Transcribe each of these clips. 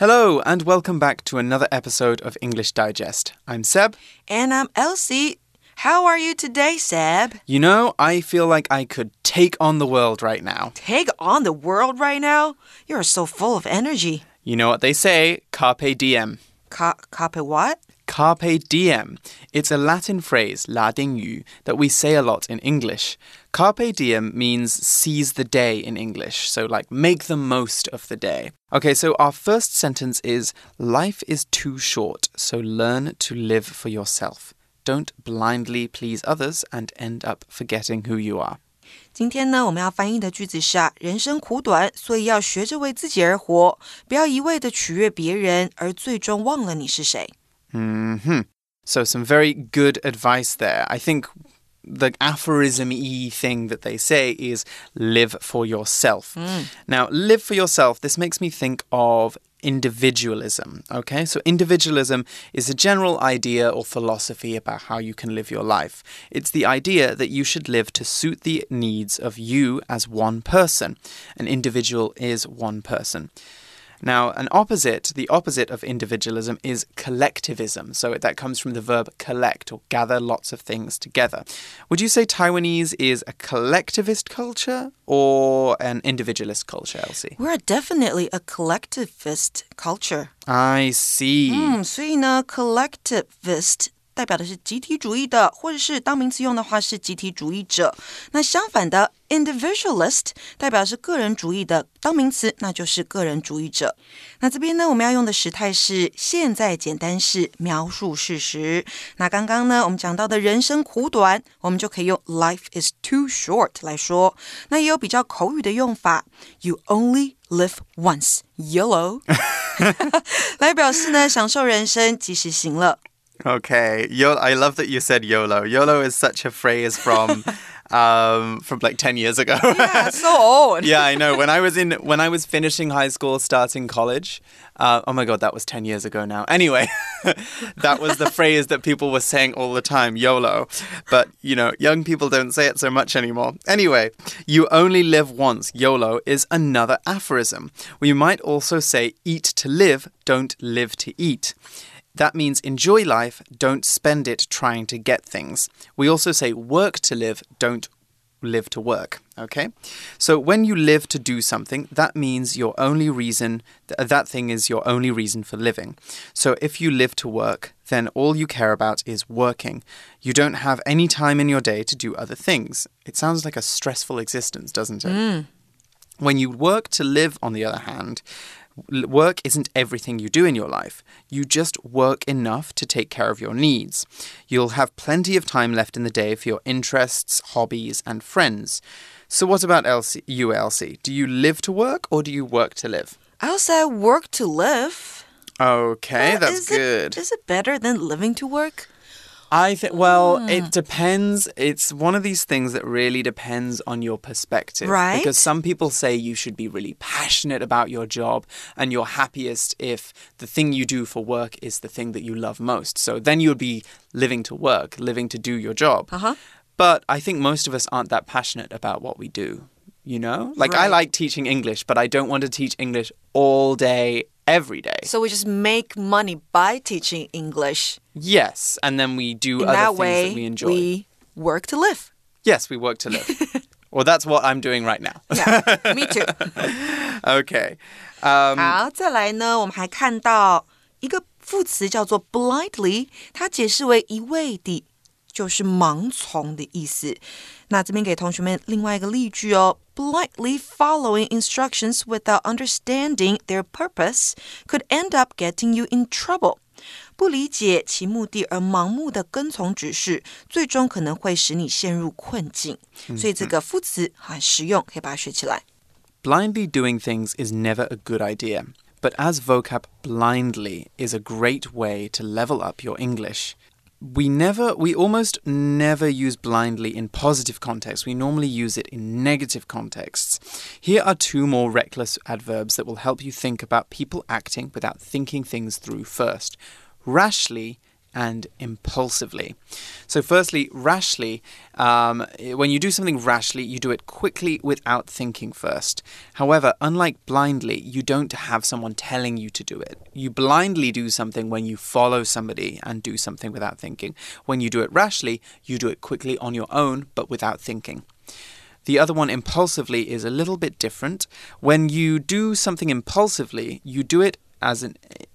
Hello, and welcome back to another episode of English Digest. I'm Seb. And I'm Elsie. How are you today, Seb? You know, I feel like I could take on the world right now. Take on the world right now? You're so full of energy. You know what they say, carpe diem. Carpe what? Carpe diem. It's a Latin phrase, 拉丁语, that we say a lot in English. Carpe diem means seize the day in English, so like make the most of the day. Okay, so our first sentence is, life is too short, so learn to live for yourself. Don't blindly please others and end up forgetting who you are. 今天呢，我们要翻译的句子是啊，人生苦短，所以要学着为自己而活，不要一味的取悦别人，而最终忘了你是谁。Mm-hmm. So some very good advice there. I think the aphorism-y thing that they say is live for yourself. Now, live for yourself, this makes me think of individualism, okay? So individualism is a general idea or philosophy about how you can live your life. It's the idea that you should live to suit the needs of you as one person. An individual is one person. Now, the opposite of individualism is collectivism. So that comes from the verb collect, or gather lots of things together. Would you say Taiwanese is a collectivist culture or an individualist culture, Elsie? We're definitely a collectivist culture. I see. 所以呢 collectivist 代表的是集体主义的，或者是当名词用的话是集体主义者。那相反的 individualist 代表是个人主义的，当名词那就是个人主义者。那这边呢，我们要用的时态是现在简单式描述事实。那刚刚呢，我们讲到的人生苦短，我们就可以用 life is too short 来说。那也有比较口语的用法 ，you only live once, YOLO 来表示呢享受人生及时行乐。Okay, I love that you said YOLO. YOLO is such a phrase from like 10 years ago. Yeah, so old. Yeah, I know. When I was finishing high school, starting college, oh my God, that was 10 years ago now. Anyway, that was the phrase that people were saying all the time, YOLO. But, you know, young people don't say it so much anymore. Anyway, you only live once, YOLO, is another aphorism. We might also say eat to live, don't live to eat. That means enjoy life, don't spend it trying to get things. We also say work to live, don't live to work, okay? So when you live to do something, that means your only reason, that thing is your only reason for living. So if you live to work, then all you care about is working. You don't have any time in your day to do other things. It sounds like a stressful existence, doesn't it? When you work to live, on the other hand, work isn't everything you do in your life. You just work enough to take care of your needs. You'll have plenty of time left in the day for your interests, hobbies, and friends. So what about you, Elsie? Do you live to work or do you work to live? I'll say work to live. Okay, well, that's good. Is it better than living to work? It depends. It's one of these things that really depends on your perspective. Right. Because some people say you should be really passionate about your job and you're happiest if the thing you do for work is the thing that you love most. So then you would be living to work, living to do your job. Uh-huh. But I think most of us aren't that passionate about what we do, you know? Like, right. I like teaching English, but I don't want to teach English all day, every day. So we just make money by teaching English. Yes, and then we do other things that we enjoy. We work to live. Yes, we work to live. Well, that's what I'm doing right now. Yeah, me too. Okay. 好，再来呢，我们还看到一个副词叫做 blindly， 它解释为一味地，就是盲从的意思。那这边给同学们另外一个例句哦。Blindly following instructions without understanding their purpose could end up getting you in trouble. 不理解其目的而盲目的跟从指示，最终可能会使你陷入困境。所以这个副词很实用，可以把它学起来。Blindly doing things is never a good idea, but as vocab, blindly is a great way to level up your English. We almost never use blindly in positive contexts. We normally use it in negative contexts. Here are two more reckless adverbs that will help you think about people acting without thinking things through first. Rashly and impulsively. So firstly, rashly. When you do something rashly, you do it quickly without thinking first. However, unlike blindly, you don't have someone telling you to do it. You blindly do something when you follow somebody and do something without thinking. When you do it rashly, you do it quickly on your own, but without thinking. The other one, impulsively, is a little bit different. When you do something impulsively, you do it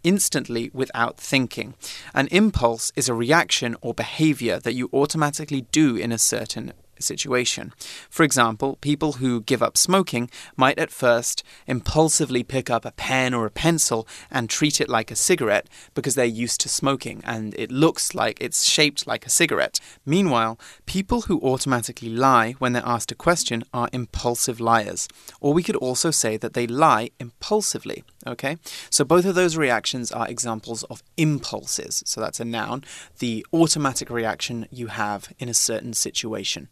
instantly without thinking. An impulse is a reaction or behavior that you automatically do in a certain situation. For example, people who give up smoking might at first impulsively pick up a pen or a pencil and treat it like a cigarette because they're used to smoking and it looks like it's shaped like a cigarette. Meanwhile, people who automatically lie when they're asked a question are impulsive liars. Or we could also say that they lie impulsively. Okay? So both of those reactions are examples of impulses. So that's a noun, the automatic reaction you have in a certain situation.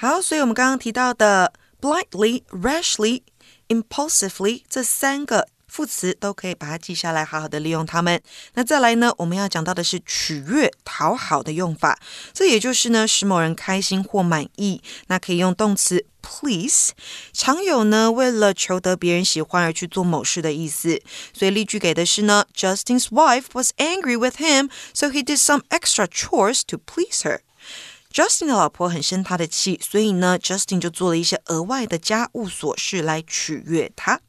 好，所以我们刚刚提到的 blindly, rashly, impulsively 这三个副词都可以把它记下来，好好的利用它们。那再来呢，我们要讲到的是取悦、讨好的用法。这也就是呢，使某人开心或满意，那可以用动词 please。常有呢，为了求得别人喜欢而去做某事的意思。所以例句给的是呢 ，Justin's wife was angry with him, so he did some extra chores to please her。Justin 的老婆很生他的气，所以呢 ，Justin 就做了一些额外的家务琐事来取悦他。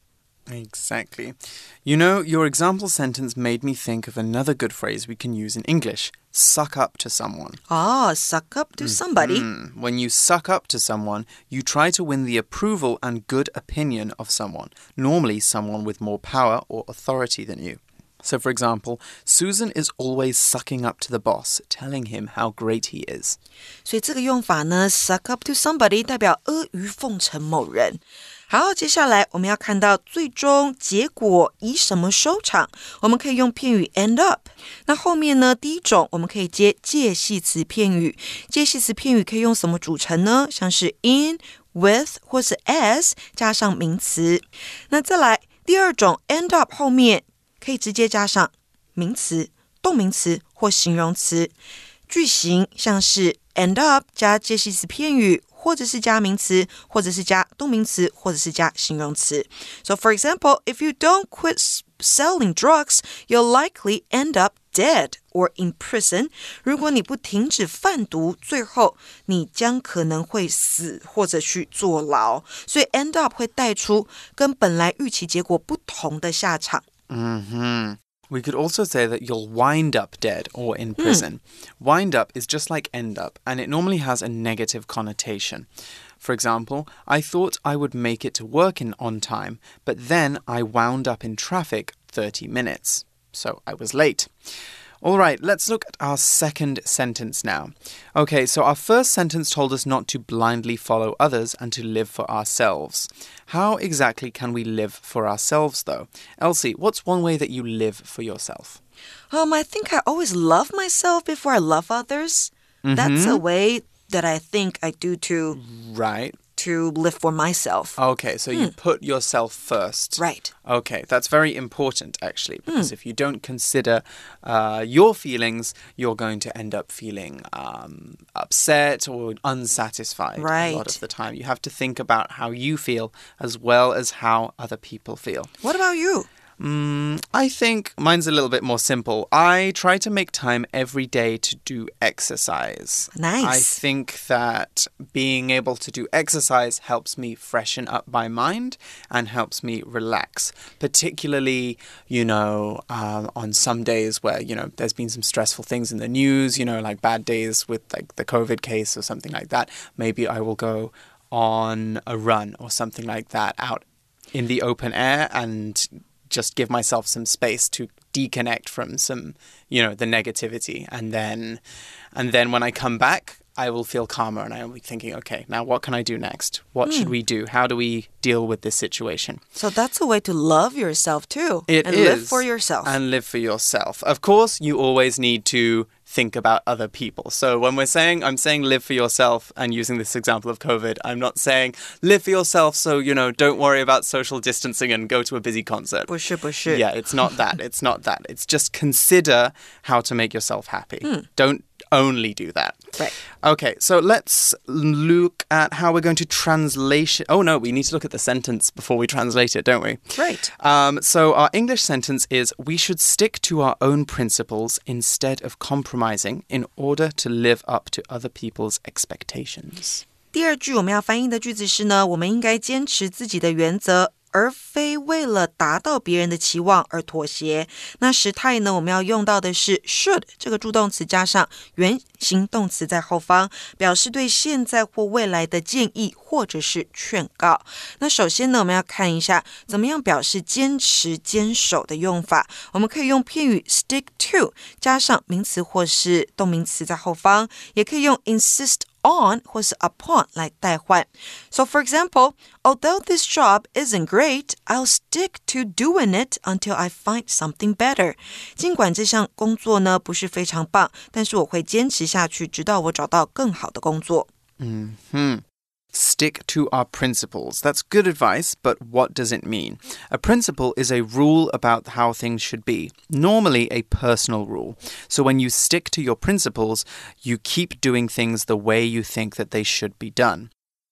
Exactly. You know, your example sentence made me think of another good phrase we can use in English. Suck up to someone. Ah, suck up to somebody. When you suck up to someone, you try to win the approval and good opinion of someone, normally someone with more power or authority than you.So, for example, Susan is always sucking up to the boss, telling him how great he is. 所以这个用法呢 ，suck up to somebody 代表阿谀奉承某人。好，接下来我们要看到最终结果以什么收场，我们可以用片语 end up。那后面呢，第一种我们可以接介系词片语。介系词片语可以用什么组成呢？像是 in、with 或是 as 加上名词。那再来第二种 end up 后面。可以直接加上名词、动名词或形容词。句型像是 end up 加介系词片语，或者是加名词，或者是加动名词，或者是加形容词。So for example, if you don't quit selling drugs, you'll likely end up dead or in prison. 如果你不停止贩毒，最后你将可能会死或者去坐牢。所以 end up 会带出跟本来预期结果不同的下场。We could also say that you'll wind up dead or in prison. Wind up is just like end up, and it normally has a negative connotation. For example, I thought I would make it to work on time, but then I wound up in traffic 30 minutes. So I was late. All right, let's look at our second sentence now. Okay, so our first sentence told us not to blindly follow others and to live for ourselves. How exactly can we live for ourselves, though? Elsie, what's one way that you live for yourself? I think I always love myself before I love others. That's a way that I think I do to... Right.To live for myself. Okay, so you put yourself first. Right. Okay, that's very important, actually, because if you don't consider your feelings, you're going to end up feeling upset or unsatisfied a lot of the time. You have to think about how you feel as well as how other people feel. What about you?I think mine's a little bit more simple. I try to make time every day to do exercise. Nice. I think that being able to do exercise helps me freshen up my mind and helps me relax, particularly, you know, on some days where, you know, there's been some stressful things in the news, you know, like bad days with like the COVID case or something like that. Maybe I will go on a run or something like that out in the open air and...just give myself some space to deconnect from some, you know, the negativity. And then when I come back, I will feel calmer and I will be thinking, okay, now what can I do next? What should we do? How do we deal with this situation? So that's a way to love yourself too. Live for yourself. And live for yourself. Of course, you always need to think about other people. So when we're saying, I'm saying live for yourself and using this example of COVID, I'm not saying live for yourself so, you know, don't worry about social distancing and go to a busy concert. 不是。Yeah, it's not that. It's not that. It's just consider how to make yourself happy. Don't only do that. Right. Okay, so let's look at how we're going to translate. Oh, no, we need to look at the sentence before we translate it, don't we? Right. So our English sentence is, we should stick to our own principles instead of compromising in order to live up to other people's expectations. 第二句我们要翻译的句子是呢，我们应该坚持自己的原则。而非为了达到别人的期望而妥协。那时态呢，我们要用到的是 should 这个助动词加上原形动词在后方，表示对现在或未来的建议或者是劝告。那首先呢，我们要看一下怎么样表示坚持、坚守的用法。我们可以用片语 stick to 加上名词或是动名词在后方，也可以用 insist on 或是 upon 来代换。So for example, although this job isn't great, I'll stick to doing it until I find something better. 尽管这项工作呢不是非常棒，但是我会坚持下去，直到我找到更好的工作。Stick to our principles. That's good advice, but what does it mean? A principle is a rule about how things should be, normally a personal rule. So when you stick to your principles, you keep doing things the way you think that they should be done.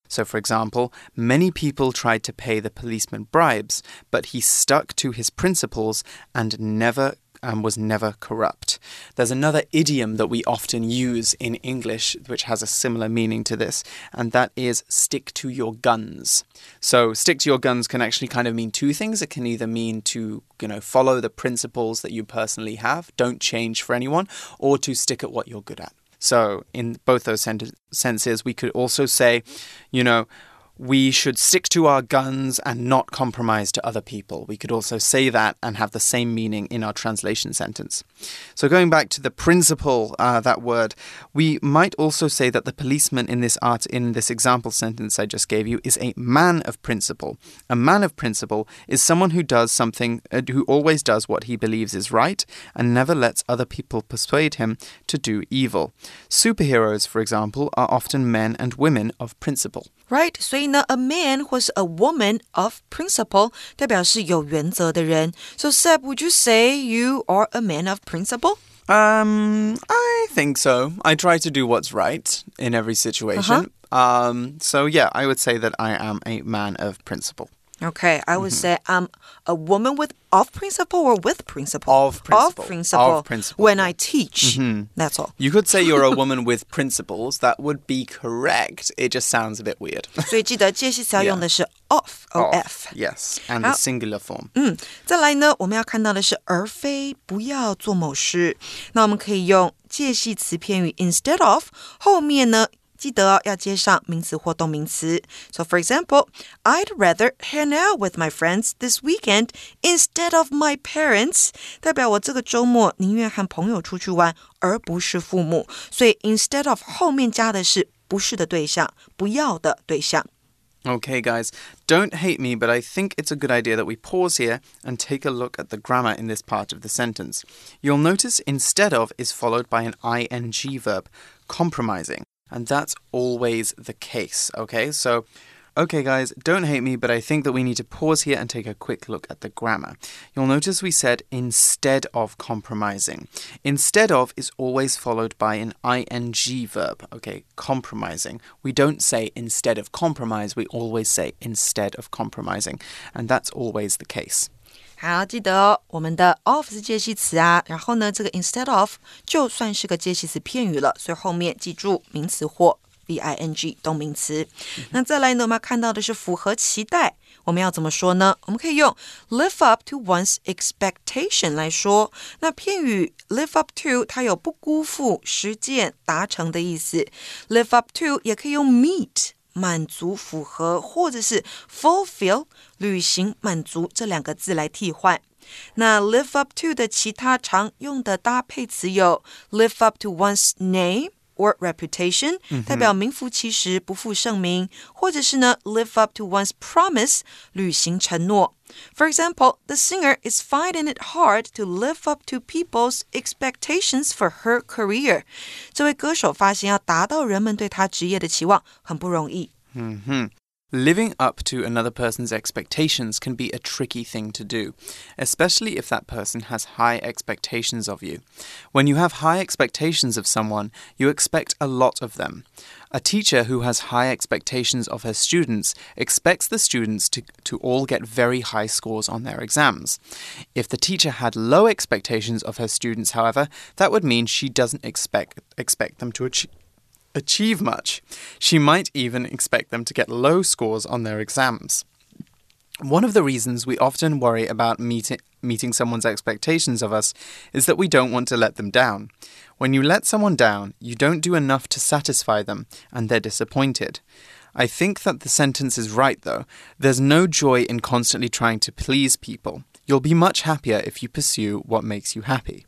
So, for example, many people tried to pay the policeman bribes, but he stuck to his principles and was never corrupt. There's another idiom that we often use in English which has a similar meaning to this, and that is stick to your guns. So stick to your guns can actually kind of mean two things. It can either mean to, you know, follow the principles that you personally have, don't change for anyone, or to stick at what you're good at. So in both those senses, we could also say, you know, we should stick to our guns and not compromise to other people. We could also say that and have the same meaning in our translation sentence. So going back to the principle, that word, we might also say that the policeman in this example sentence I just gave you is a man of principle. A man of principle is someone who does something, who always does what he believes is right and never lets other people persuade him to do evil. Superheroes, for example, are often men and women of principle. Right, 所以呢 a man 或是 a woman of principle 代表是有原则的人。So Seb, would you say you are a man of principle? I think so. I try to do what's right in every situation. So yeah, I would say that I am a man of principle. Okay, I would say I'm a woman with principle. When I teach, that's all. You could say you're a woman with principles. That would be correct. It just sounds a bit weird. 所以记得介系词要用的是 of, of. Yes, and the singular form. 再来呢，我们要看到的是而非不要做某事。那我们可以用介系词片语 instead of 后面呢。记得要接上名词或动名词。So, for example, I'd rather hang out with my friends this weekend instead of my parents. 代表我这个周末宁愿和朋友出去玩，而不是父母。所以 instead of 后面加的是不是的对象，不要的对象。Okay, guys, don't hate me, but I think it's a good idea that we pause here and take a look at the grammar in this part of the sentence. You'll notice instead of is followed by an ing verb, compromising. And that's always the case, okay? So, okay, guys, don't hate me, but I think that we need to pause here and take a quick look at the grammar. You'll notice we said instead of compromising. Instead of is always followed by an ing verb, okay? Compromising. We don't say instead of compromise. We always say instead of compromising. And that's always the case. 好，记得哦，我们的 of 是介系词啊，然后呢，这个 instead of 就算是个介系词片语了，所以后面记住名词或 ving 动名词。那再来呢，我们要看到的是符合期待，我们要怎么说呢？我们可以用 live up to one's expectation 来说。那片语 live up to 它有不辜负、实践、达成的意思。live up to 也可以用 meet。满足符合或者是 fulfill 履行满足这两个字来替换。那 live up to 的其他常用的搭配词有 live up to one's name or reputation 代表名副其实不负盛名或者是呢 live up to one's promise 履行承诺 For example, the singer is finding it hard to live up to people's expectations for her career 这位歌手发现要达到人们对她职业的期望很不容易Living up to another person's expectations can be a tricky thing to do, especially if that person has high expectations of you. When you have high expectations of someone, you expect a lot of them. A teacher who has high expectations of her students expects the students to all get very high scores on their exams. If the teacher had low expectations of her students, however, that would mean she doesn't expect them to achieve much. She might even expect them to get low scores on their exams. One of the reasons we often worry about meeting someone's expectations of us is that we don't want to let them down. When you let someone down, you don't do enough to satisfy them, and they're disappointed. I think that the sentence is right, though. There's no joy in constantly trying to please people. You'll be much happier if you pursue what makes you happy.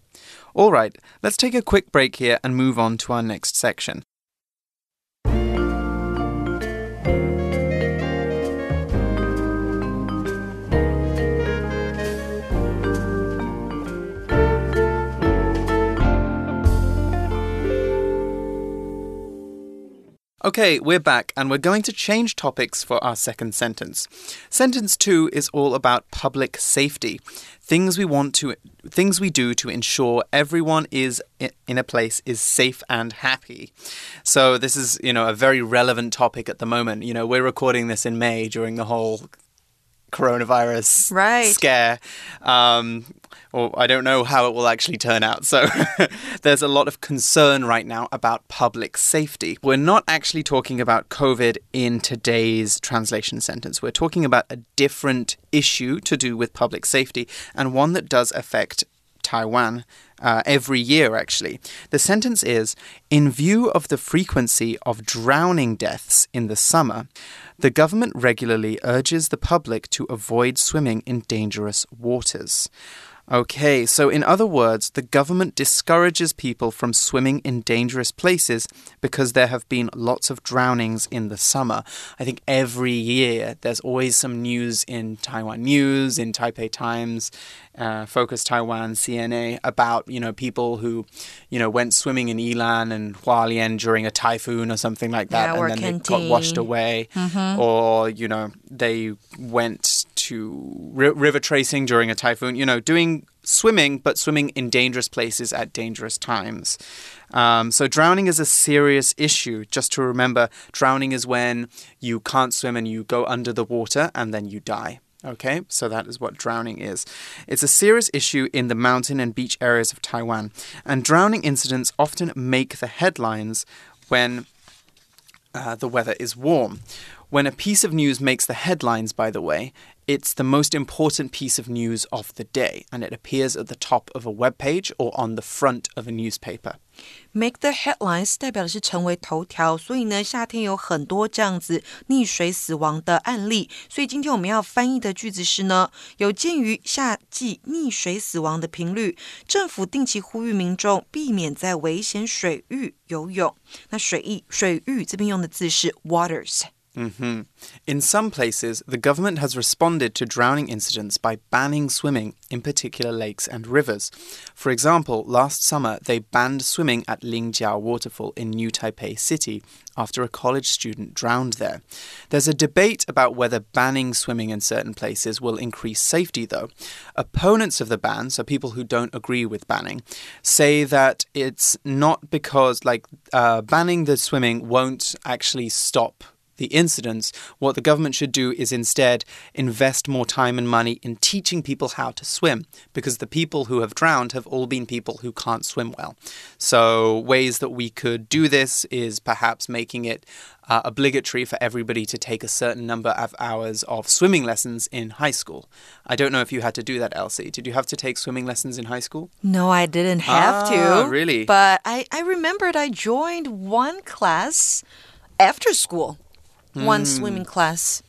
All right, let's take a quick break here and move on to our next section.Okay, we're back, and we're going to change topics for our second sentence. Sentence 2 is all about public safety, things we do to ensure everyone is in a place is safe and happy. So this is, a very relevant topic at the moment. We're recording this in May during the whole coronavirus scare. Or I don't know how it will actually turn out. So there's a lot of concern right now about public safety. We're not actually talking about COVID in today's translation sentence. We're talking about a different issue to do with public safety and one that does affect Taiwan every year, actually. The sentence is, in view of the frequency of drowning deaths in the summer, the government regularly urges the public to avoid swimming in dangerous waters.Okay, so in other words, the government discourages people from swimming in dangerous places because there have been lots of drownings in the summer. I think every year there's always some news in Taiwan News, in Taipei Times, Focus Taiwan, CNA, about, people who, went swimming in Yilan and Hualien during a typhoon or something like that. Yeah, and then they got washed away. Mm-hmm. Or, they went...to river tracing during a typhoon, doing swimming, but swimming in dangerous places at dangerous times. So drowning is a serious issue. Just to remember, drowning is when you can't swim and you go under the water and then you die. Okay, so that is what drowning is. It's a serious issue in the mountain and beach areas of Taiwan. And drowning incidents often make the headlines when the weather is warm. When a piece of news makes the headlines, by the way,It's the most important piece of news of the day, and it appears at the top of a web page or on the front of a newspaper. Make the headlines 代表的是成为头条，所以呢，夏天有很多这样子溺水死亡的案例。所以今天我们要翻译的句子是呢，有鉴于夏季溺水死亡的频率，政府定期呼吁民众避免在危险水域游泳。那水域这边用的字是 waters。Mm-hmm. In some places, the government has responded to drowning incidents by banning swimming in particular lakes and rivers. For example, last summer, they banned swimming at Lingjiao Waterfall in New Taipei City after a college student drowned there. There's a debate about whether banning swimming in certain places will increase safety, though. Opponents of the ban, so people who don't agree with banning, say that it's not because, banning the swimming won't actually stop the incidents. What the government should do is instead invest more time and money in teaching people how to swim, because the people who have drowned have all been people who can't swim well. So ways that we could do this is perhaps making it obligatory for everybody to take a certain number of hours of swimming lessons in high school. I don't know if you had to do that, Elsie. Did you have to take swimming lessons in high school? No, I didn't have to. Really? But I remembered I joined one class after school.One swimming class.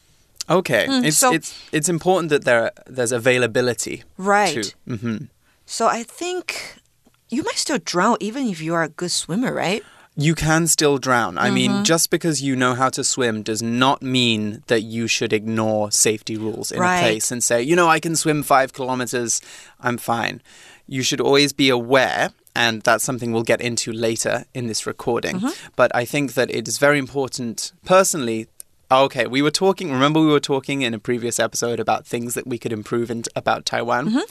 Okay. It's important that there's availability. Right. Mm-hmm. So I think you might still drown even if you are a good swimmer, right? You can still drown. I mean, just because you know how to swim does not mean that you should ignore safety rules in a place and say, you know, I can swim 5 kilometers, I'm fine. You should always be aware, and that's something we'll get into later in this recording. But I think that it is very important, personally. Okay, we were talking, remember we were talking in a previous episode about things that we could improve in, about Taiwan?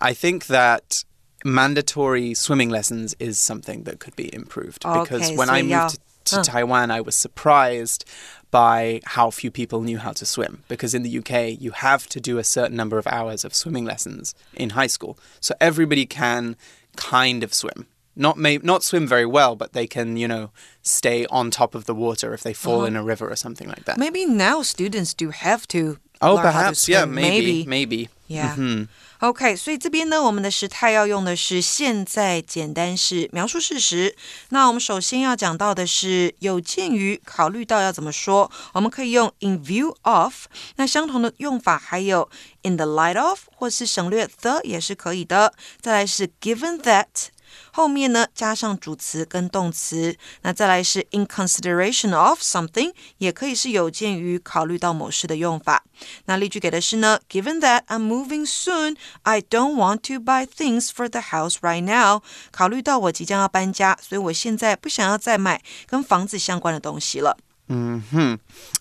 I think that mandatory swimming lessons is something that could be improved. Because when I moved to Taiwan, I was surprised by how few people knew how to swim. Because in the UK, you have to do a certain number of hours of swimming lessons in high school. So everybody can kind of swim. Not swim very well, but they can, you know, stay on top of the water if they fall in a river or something like that. Maybe now students do have to learn perhaps, how to swim. Maybe. Yeah. OK, 所以这边呢，我们的时态要用的是现在简单式描述事实。那我们首先要讲到的是有鉴于考虑到要怎么说，我们可以用 in view of。那相同的用法还有 in the light of， 或是省略 the 也是可以的。再来是 given that， 后面呢加上主词跟动词。那再来是 in consideration of something， 也可以是有鉴于考虑到某事的用法。那例句给的是呢 Given that I'm moving soon, I don't want to buy things for the house right now. 考虑到我即将要搬家，所以我现在不想要再买跟房子相关的东西了。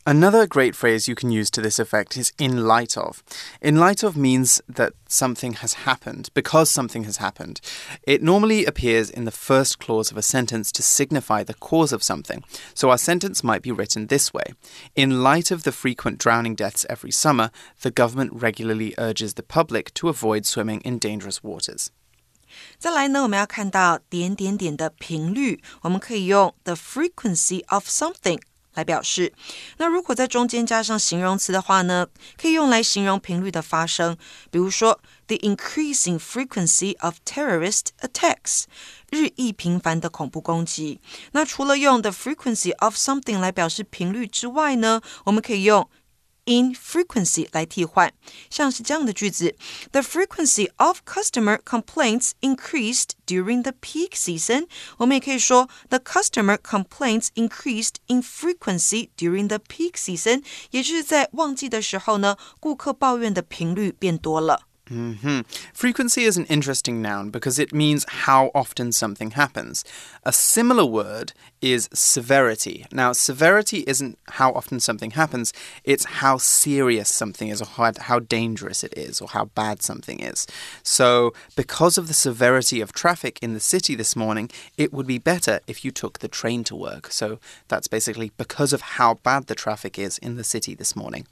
Another great phrase you can use to this effect is in light of. In light of means that something has happened, because something has happened. It normally appears in the first clause of a sentence to signify the cause of something. So our sentence might be written this way. In light of the frequent drowning deaths every summer, the government regularly urges the public to avoid swimming in dangerous waters. 再来呢，我们要看到点点点的频率，我们可以用 the frequency of something来表示。那如果在中间加上形容词的话呢，可以用来形容频率的发生，比如说 the increasing frequency of terrorist attacks， 日益频繁的恐怖攻击。那除了用 the frequency of something 来表示频率之外呢，我们可以用 in frequency 来替换，像是这样的句子 The frequency of customer complaints increased during the peak season. 我们也可以说 The customer complaints increased in frequency during the peak season. 也就是在旺季的时候呢，顾客抱怨的频率变多了。Frequency is an interesting noun because it means how often something happens. A similar word is severity. Now, severity isn't how often something happens, it's how serious something is or how dangerous it is or how bad something is. So, because of the severity of traffic in the city this morning, it would be better if you took the train to work. So, that's basically because of how bad the traffic is in the city this morning.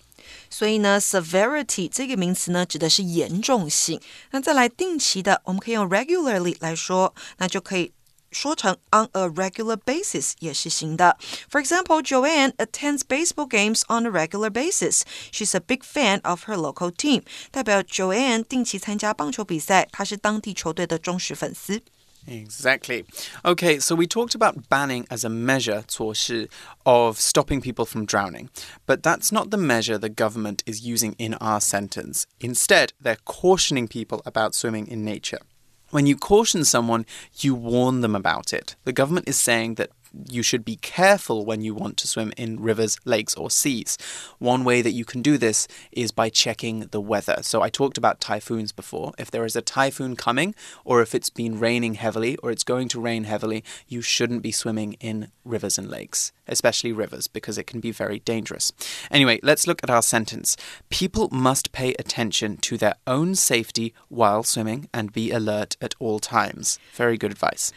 所以呢 severity 这个名词呢指的是严重性。那再来定期的，我们可以用 regularly 来说，那就可以说成 on a regular basis 也是行的。For example, Joanne attends baseball games on a regular basis. She's a big fan of her local team. 代表 Joanne 定期参加棒球比赛，她是当地球队的忠实粉丝。Exactly. Okay, so we talked about banning as a measure, 措施, of stopping people from drowning. But that's not the measure the government is using in our sentence. Instead, they're cautioning people about swimming in nature. When you caution someone, you warn them about it. The government is saying that you should be careful when you want to swim in rivers, lakes, or seas. One way that you can do this is by checking the weather. So I talked about typhoons before. If there is a typhoon coming, or if it's been raining heavily, or it's going to rain heavily, you shouldn't be swimming in rivers and lakes, especially rivers, because it can be very dangerous. Anyway, let's look at our sentence. People must pay attention to their own safety while swimming and be alert at all times. Very good advice.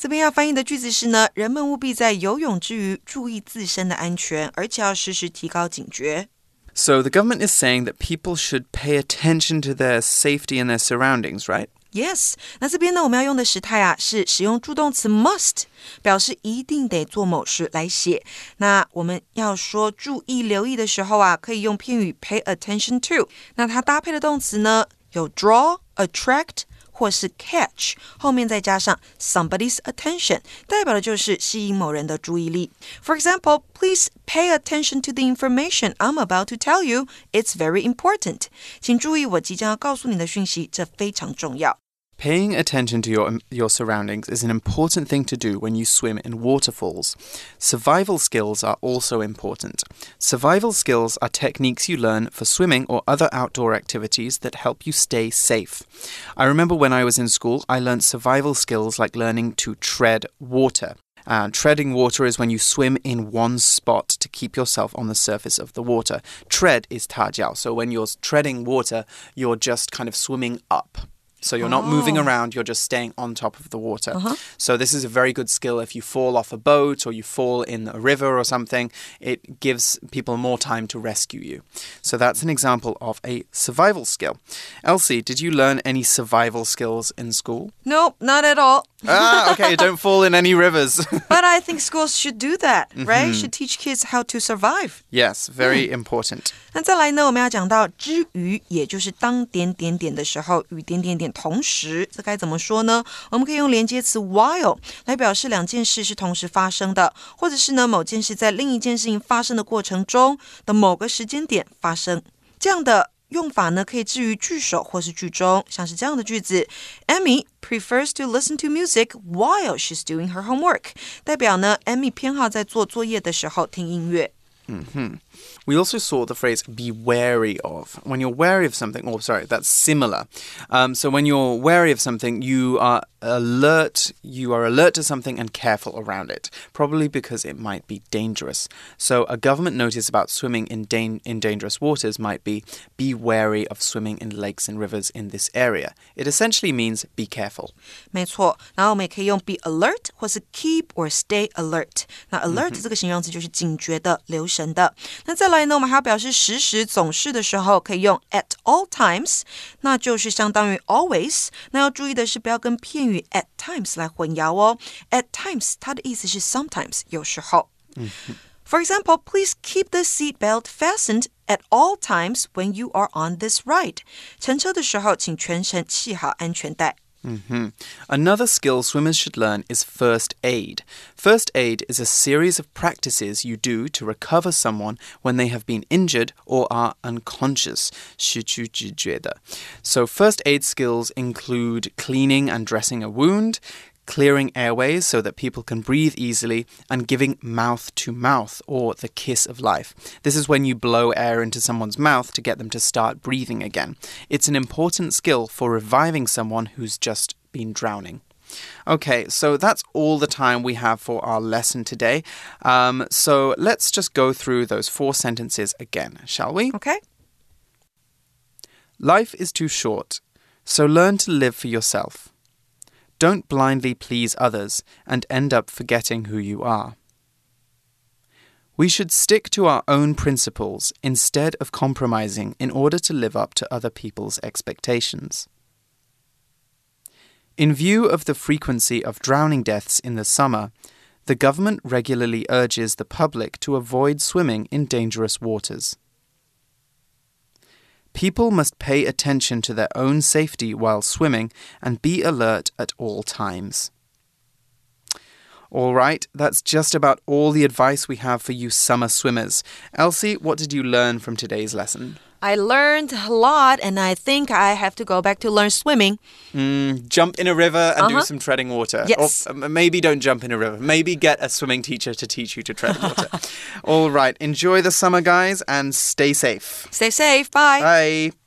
这边要翻译的句子是呢，人们务必在游泳之余注意自身的安全，而且要时时提高警觉。So the government is saying that people should pay attention to their safety and their surroundings, right? Yes. 那这边呢，我们要用的时态啊，是使用助动词 must， 表示一定得做某事来写。那我们要说注意留意的时候啊，可以用片语 pay attention to。那它搭配的动词呢，有 draw、attract。或是 catch 后面再加上 somebody's attention 代表的就是吸引某人的注意力 For example, please pay attention to the information I'm about to tell you. It's very important. 请注意我即将要告诉你的讯息，这非常重要 Paying attention to your surroundings is an important thing to do when you swim in waterfalls. Survival skills are also important. Survival skills are techniques you learn for swimming or other outdoor activities that help you stay safe. I remember when I was in school, I learned survival skills like learning to tread water. Treading water is when you swim in one spot to keep yourself on the surface of the water. Tread is 踏脚, so when you're treading water, you're just kind of swimming up. So you're not moving around, you're just staying on top of the water. So this is a very good skill if you fall off a boat or you fall in a river or something. It gives people more time to rescue you. So that's an example of a survival skill. Elsie, did you learn any survival skills in school? No, not at all. Ah, okay, don't fall in any rivers. But I think schools should do that, right? Should teach kids how to survive. Yes, very important. 那再来呢，我们要讲到之于，也就是当点点点的时候，与点点点同时，这该怎么说呢？我们可以用连接词 while 来表示两件事是同时发生的，或者是呢某件事在另一件事情发生的过程中的某个时间点发生。这样的用法呢，可以置于句首或是句中，像是这样的句子 ：Amy prefers to listen to music while she's doing her homework。代表呢 ，Amy 偏好在做作业的时候听音乐。We also saw the phrase be wary of. When you're wary of something, that's similar. So when you're wary of something, you are alert to something and careful around it, probably because it might be dangerous. So a government notice about swimming in dangerous waters might be wary of swimming in lakes and rivers in this area. It essentially means be careful. 没错，然后我们也可以用 be alert 或是 keep or stay alert. 那 alert 这个形容词就是警觉的、留神的。那再来呢，我们还要表示时时总是的时候，可以用 at all times， 那就是相当于 always。那要注意的是，不要跟片语 at times 来混淆哦。at times 它的意思是 sometimes 有时候。For example, please keep the seat belt fastened at all times when you are on this ride. 乘车的时候，请全程系好安全带。Another skill swimmers should learn is first aid. First aid is a series of practices you do to recover someone when they have been injured or are unconscious. 失去知觉的. So first aid skills include cleaning and dressing a wound, clearing airways so that people can breathe easily, and giving mouth-to-mouth, or the kiss of life. This is when you blow air into someone's mouth to get them to start breathing again. It's an important skill for reviving someone who's just been drowning. Okay, so that's all the time we have for our lesson today. So let's just go through those 4 sentences again, shall we? Okay. Life is too short, so learn to live for yourself. Don't blindly please others and end up forgetting who you are. We should stick to our own principles instead of compromising in order to live up to other people's expectations. In view of the frequency of drowning deaths in the summer, the government regularly urges the public to avoid swimming in dangerous waters. People must pay attention to their own safety while swimming and be alert at all times. All right, that's just about all the advice we have for you summer swimmers. Elsie, what did you learn from today's lesson? I learned a lot, and I think I have to go back to learn swimming. Jump in a river and do some treading water. Yes. Or maybe don't jump in a river. Maybe get a swimming teacher to teach you to tread water. All right. Enjoy the summer, guys, and stay safe. Stay safe. Bye. Bye.